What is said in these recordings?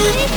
Love.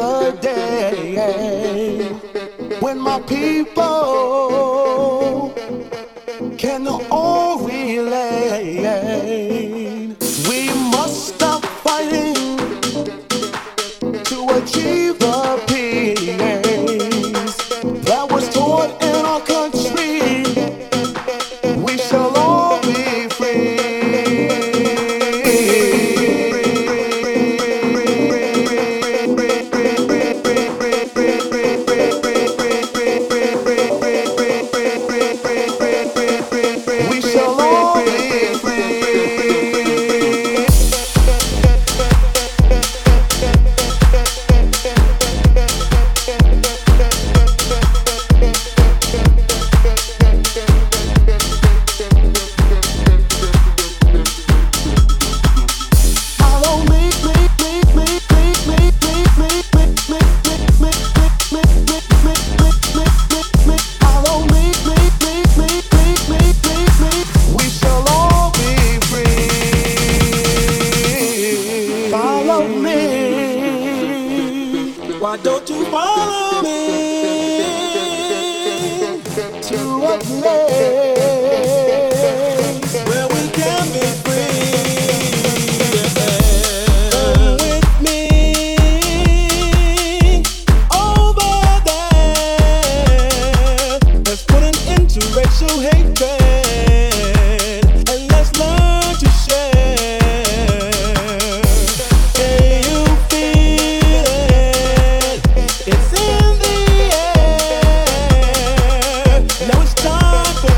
the day when my people can all relate. We must stop fighting to achieve the peace that was taught in our country. We shall all be free. Why don't you follow me to a place where we can be free? Come with me over there. Let's put an end to racial hatred, and let's learn to share. Now it's time for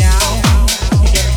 down. You get